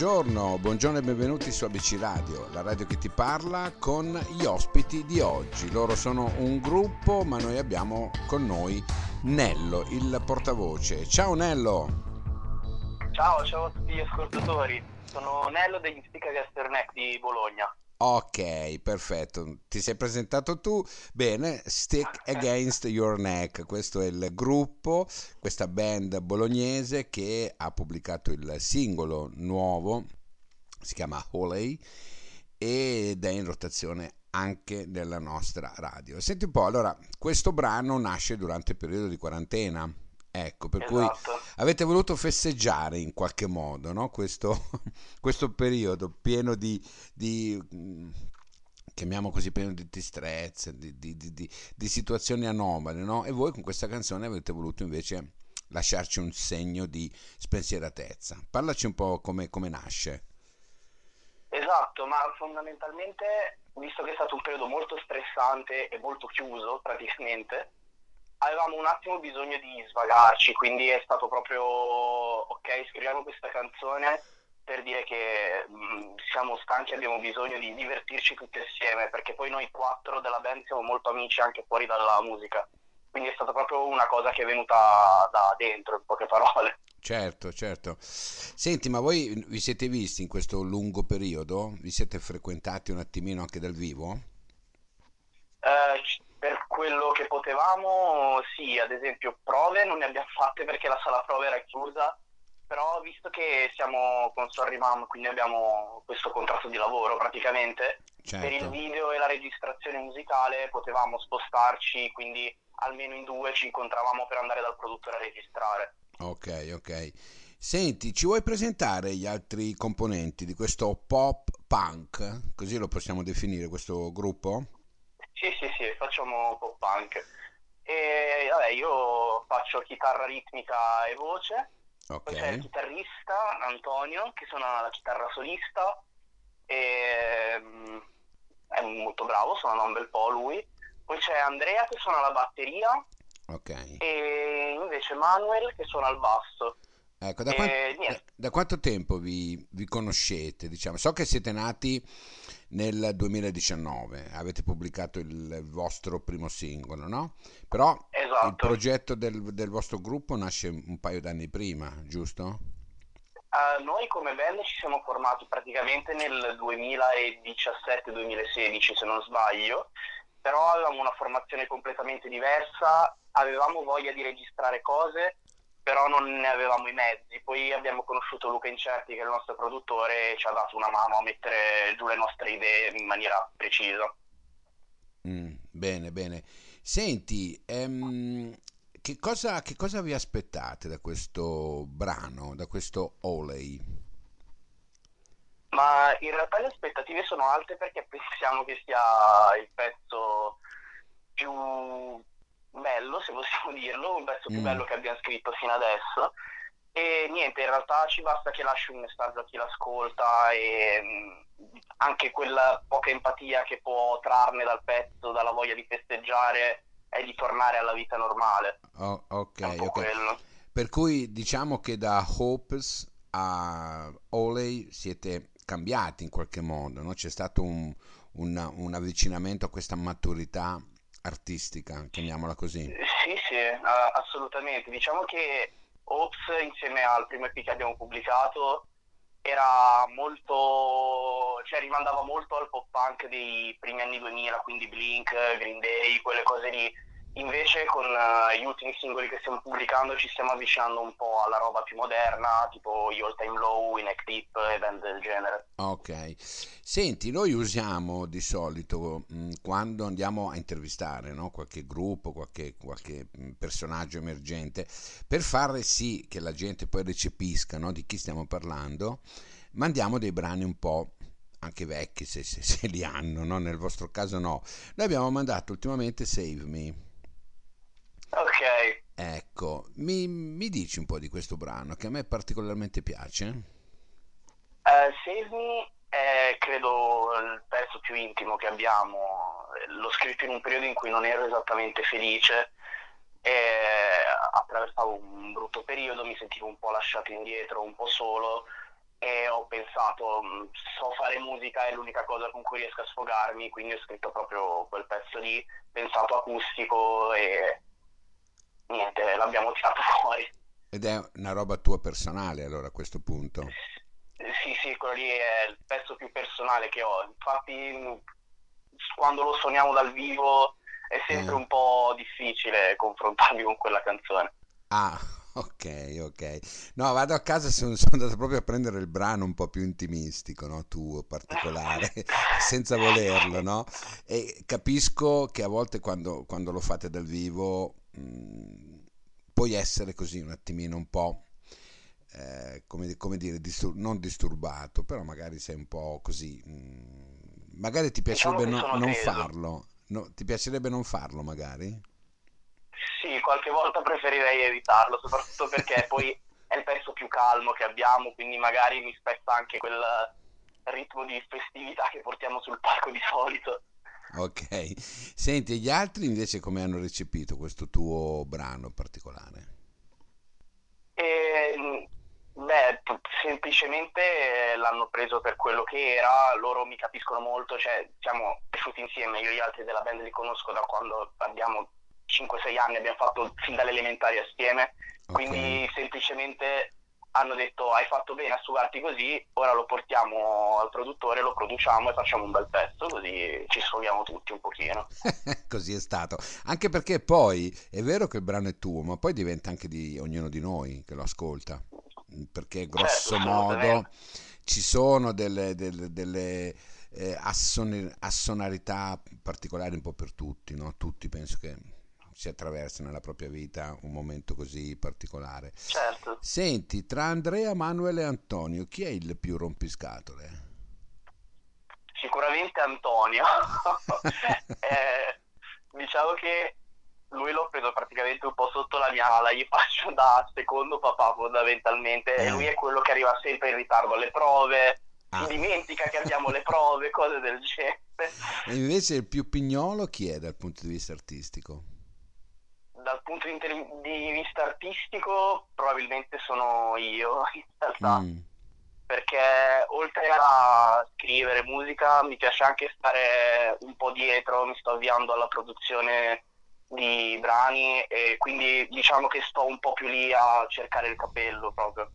Buongiorno e benvenuti su ABC Radio, la radio che ti parla, con gli ospiti di oggi. Loro sono un gruppo, ma noi abbiamo con noi Nello, il portavoce. Ciao Nello! Ciao a tutti gli ascoltatori, sono Nello degli Stick Against Your Neck di Bologna. Ok, perfetto, ti sei presentato tu, bene, Stick Against Your Neck, questo è il gruppo, questa band bolognese che ha pubblicato il singolo nuovo, si chiama Holy, ed è in rotazione anche nella nostra radio. Senti un po', allora, questo brano nasce durante il periodo di quarantena, ecco, per esatto. Cui avete voluto festeggiare in qualche modo, no? questo periodo pieno di chiamiamo così, pieno di tristezza, di situazioni anomale, no? E voi con questa canzone avete voluto invece lasciarci un segno di spensieratezza. Parlaci un po' come nasce. Esatto, ma fondamentalmente, visto che è stato un periodo molto stressante e molto chiuso praticamente, avevamo un attimo bisogno di svagarci, quindi è stato proprio ok, scriviamo questa canzone per dire che siamo stanchi, abbiamo bisogno di divertirci tutti assieme, perché poi noi quattro della band siamo molto amici anche fuori dalla musica, quindi è stata proprio una cosa che è venuta da dentro, in poche parole. Certo. Senti, ma voi vi siete visti in questo lungo periodo? Vi siete frequentati un attimino anche dal vivo? Per quello che potevamo, sì, ad esempio prove non ne abbiamo fatte perché la sala prove era chiusa, però visto che siamo con Sorry Mom, quindi abbiamo questo contratto di lavoro praticamente, certo, per il video e la registrazione musicale potevamo spostarci, quindi almeno in due ci incontravamo per andare dal produttore a registrare. Ok. Senti, ci vuoi presentare gli altri componenti di questo pop punk, così lo possiamo definire questo gruppo? Sì, facciamo pop punk. E vabbè, io faccio chitarra ritmica e voce. Okay. Poi c'è il chitarrista Antonio che suona la chitarra solista e è molto bravo, suona un bel po' lui. Poi c'è Andrea che suona la batteria. Ok. E invece Manuel che suona il basso. Ecco, da quanto tempo vi conoscete? Diciamo, so che siete nati nel 2019, avete pubblicato il vostro primo singolo, no? Però esatto. Il progetto del vostro gruppo nasce un paio d'anni prima, giusto? Noi come band ci siamo formati praticamente nel 2017-2016, se non sbaglio, però avevamo una formazione completamente diversa, avevamo voglia di registrare cose, però non ne avevamo i mezzi. Poi abbiamo conosciuto Luca Incerti, che è il nostro produttore, e ci ha dato una mano a mettere giù le nostre idee in maniera precisa. Bene. Senti, che cosa vi aspettate da questo brano, da questo Olay? Ma in realtà le aspettative sono alte perché pensiamo che sia il pezzo più bello, se possiamo dirlo, un pezzo più bello che abbiamo scritto fino adesso, e niente, in realtà ci basta che lasci un messaggio a chi l'ascolta e anche quella poca empatia che può trarne dal pezzo, dalla voglia di festeggiare e di tornare alla vita normale. Ok. Per cui diciamo che da Hopes a Olay siete cambiati in qualche modo, no? C'è stato un avvicinamento a questa maturità artistica, chiamiamola così. Sì, assolutamente. Diciamo che Hopes, insieme al primo EP che abbiamo pubblicato, era molto, cioè rimandava molto al pop punk dei primi anni 2000, quindi Blink, Green Day, quelle cose lì. Invece con gli ultimi singoli che stiamo pubblicando ci stiamo avvicinando un po' alla roba più moderna, tipo All Time Low, Neck Deep e band del genere. Ok. Senti, noi usiamo di solito, quando andiamo a intervistare, no? Qualche gruppo, qualche personaggio emergente, per fare sì che la gente poi recepisca, no? Di chi stiamo parlando, mandiamo dei brani un po' anche vecchi, se li hanno, no? Nel vostro caso no. Noi abbiamo mandato ultimamente Save Me. Ok. Ecco, mi dici un po' di questo brano che a me particolarmente piace? Save Me è, credo, il pezzo più intimo che abbiamo. L'ho scritto in un periodo in cui non ero esattamente felice e attraversavo un brutto periodo, mi sentivo un po' lasciato indietro, un po' solo, e ho pensato, so fare musica, è l'unica cosa con cui riesco a sfogarmi, quindi ho scritto proprio quel pezzo lì, pensato acustico, e niente, l'abbiamo tirato fuori. Ed è una roba tua personale, allora, a questo punto? Sì, sì, quello lì è il pezzo più personale che ho, infatti quando lo suoniamo dal vivo è sempre un po' difficile confrontarmi con quella canzone. Ah, ok, ok. No, vado a casa, sono andato proprio a prendere il brano un po' più intimistico, no? Tuo, particolare, senza volerlo, no? E capisco che a volte quando lo fate dal vivo puoi essere così un attimino un po', come dire, non disturbato, però magari sei un po' così, magari ti piacerebbe non farlo. No, ti piacerebbe non farlo magari? Sì, qualche volta preferirei evitarlo, soprattutto perché poi è il pezzo più calmo che abbiamo, quindi magari mi spezza anche quel ritmo di festività che portiamo sul palco di solito. Ok, senti, e gli altri invece come hanno recepito questo tuo brano particolare? Beh, semplicemente l'hanno preso per quello che era, loro mi capiscono molto, cioè siamo cresciuti insieme, io e gli altri della band li conosco da quando abbiamo 5-6 anni, abbiamo fatto fin dalle elementari assieme, okay. Quindi semplicemente hanno detto hai fatto bene a sfogarti così, ora lo portiamo al produttore, lo produciamo e facciamo un bel pezzo, così ci sfoghiamo tutti un pochino. Così è stato, anche perché poi è vero che il brano è tuo, ma poi diventa anche di ognuno di noi che lo ascolta, perché grosso modo ci sono delle assonarità particolari un po' per tutti, no? Tutti penso che si attraversa nella propria vita un momento così particolare. Certo. Senti, tra Andrea, Manuel e Antonio, chi è il più rompiscatole? Sicuramente Antonio. Diciamo che lui l'ho preso praticamente un po' sotto la mia ala, gli faccio da secondo papà fondamentalmente, e lui è quello che arriva sempre in ritardo alle prove, si dimentica che abbiamo le prove, cose del genere. E invece il più pignolo chi è dal punto di vista artistico? Dal punto di vista artistico probabilmente sono io in realtà, perché oltre a scrivere musica mi piace anche stare un po' dietro, mi sto avviando alla produzione di brani e quindi diciamo che sto un po' più lì a cercare il capello proprio.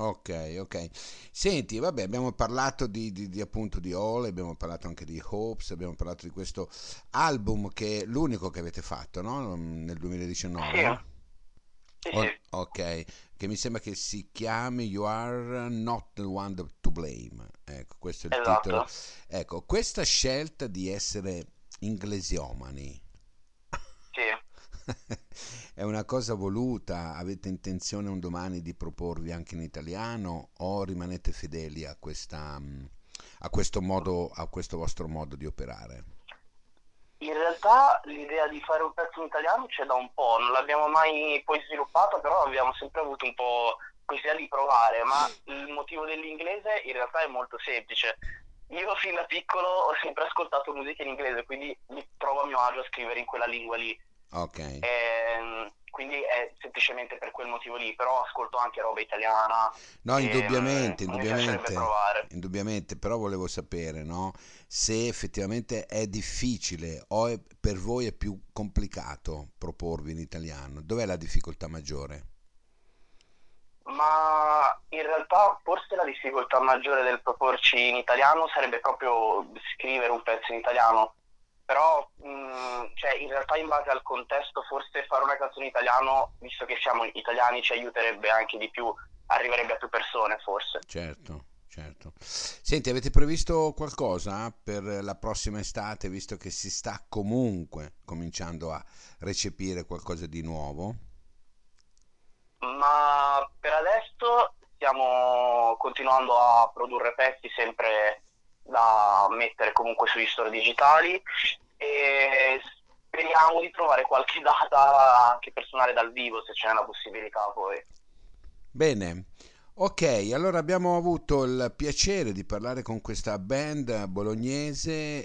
Ok, ok. Senti, vabbè, abbiamo parlato di appunto di Holy, abbiamo parlato anche di Hopes, abbiamo parlato di questo album che è l'unico che avete fatto, no? Nel 2019. Sì. No? Sì, sì. Ok, che mi sembra che si chiami You Are Not the One to Blame. Ecco, questo è il titolo. Ecco, questa scelta di essere inglesiomani è una cosa voluta? Avete intenzione un domani di proporvi anche in italiano o rimanete fedeli a questo vostro modo di operare? In realtà l'idea di fare un pezzo in italiano c'è da un po', non l'abbiamo mai poi sviluppata, però abbiamo sempre avuto un po' questa idea di provare, ma il motivo dell'inglese in realtà è molto semplice. Io fin da piccolo ho sempre ascoltato musica in inglese, quindi mi trovo a mio agio a scrivere in quella lingua lì. Ok. Quindi è semplicemente per quel motivo lì, però ascolto anche roba italiana. No, indubbiamente, però volevo sapere, no, se effettivamente è difficile o per voi è più complicato proporvi in italiano. Dov'è la difficoltà maggiore? Ma in realtà forse la difficoltà maggiore del proporci in italiano sarebbe proprio scrivere un pezzo in italiano. Però cioè, in realtà in base al contesto forse fare una canzone in italiano, visto che siamo italiani, ci aiuterebbe anche di più, arriverebbe a più persone forse. Certo, certo. Senti, avete previsto qualcosa per la prossima estate, visto che si sta comunque cominciando a recepire qualcosa di nuovo? Ma per adesso stiamo continuando a produrre pezzi sempre da mettere comunque sui store digitali e speriamo di trovare qualche data anche per suonare dal vivo se c'è la possibilità poi. Bene, ok, allora abbiamo avuto il piacere di parlare con questa band bolognese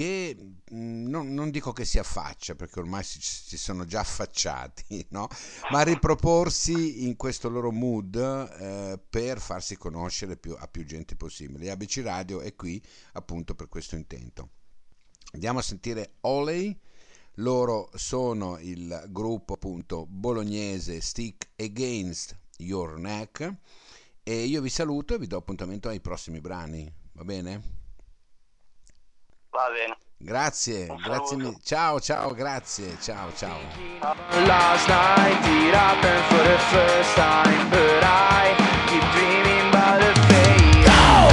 che non dico che si affaccia, perché ormai si sono già affacciati, no? Ma riproporsi in questo loro mood per farsi conoscere a più gente possibile. ABC Radio è qui appunto per questo intento. Andiamo a sentire Holy. Loro sono il gruppo appunto bolognese Stick Against Your Neck, e io vi saluto e vi do appuntamento ai prossimi brani, va bene? Va bene. Grazie, grazie mille. Ciao, grazie. Ciao. Last night it happened for the first time, but I keep dreaming about the fate. Go!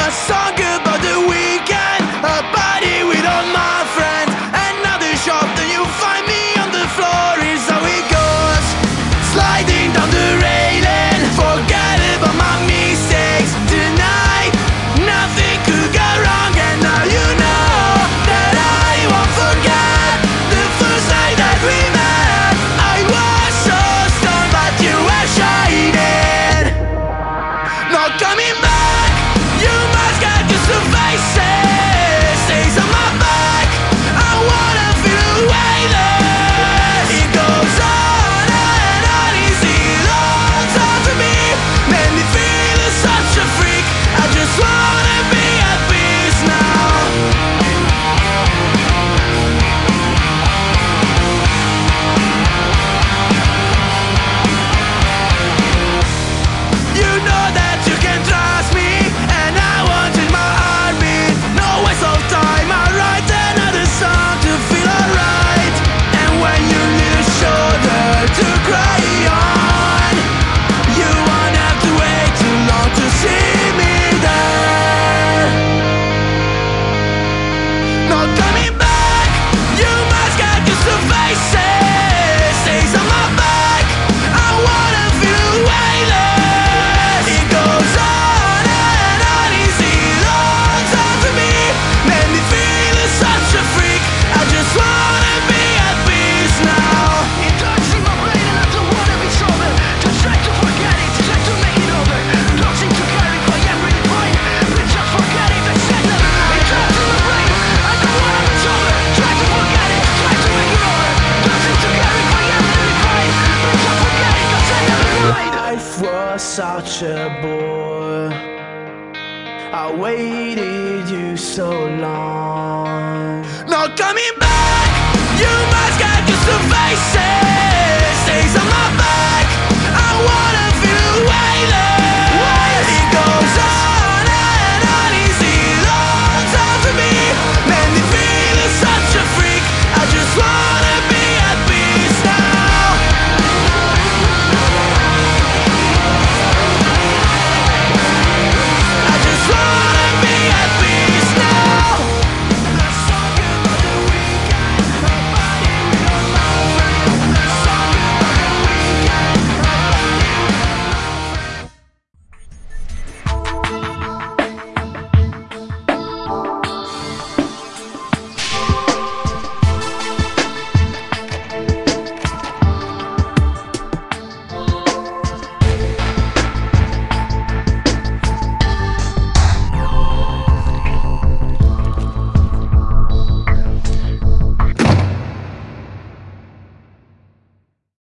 A song about the weekend, a party with all my friends, another shop that you find me on the floor is how it goes, sliding down the railing, forget about my mistakes, tonight nothing could go wrong, and now you know that I won't forget the first night that we met, I was so stoned but you were shining, not coming back. Such a bore, I waited you so long. Not coming back, you must get used to faces. Stays on my back, I wanna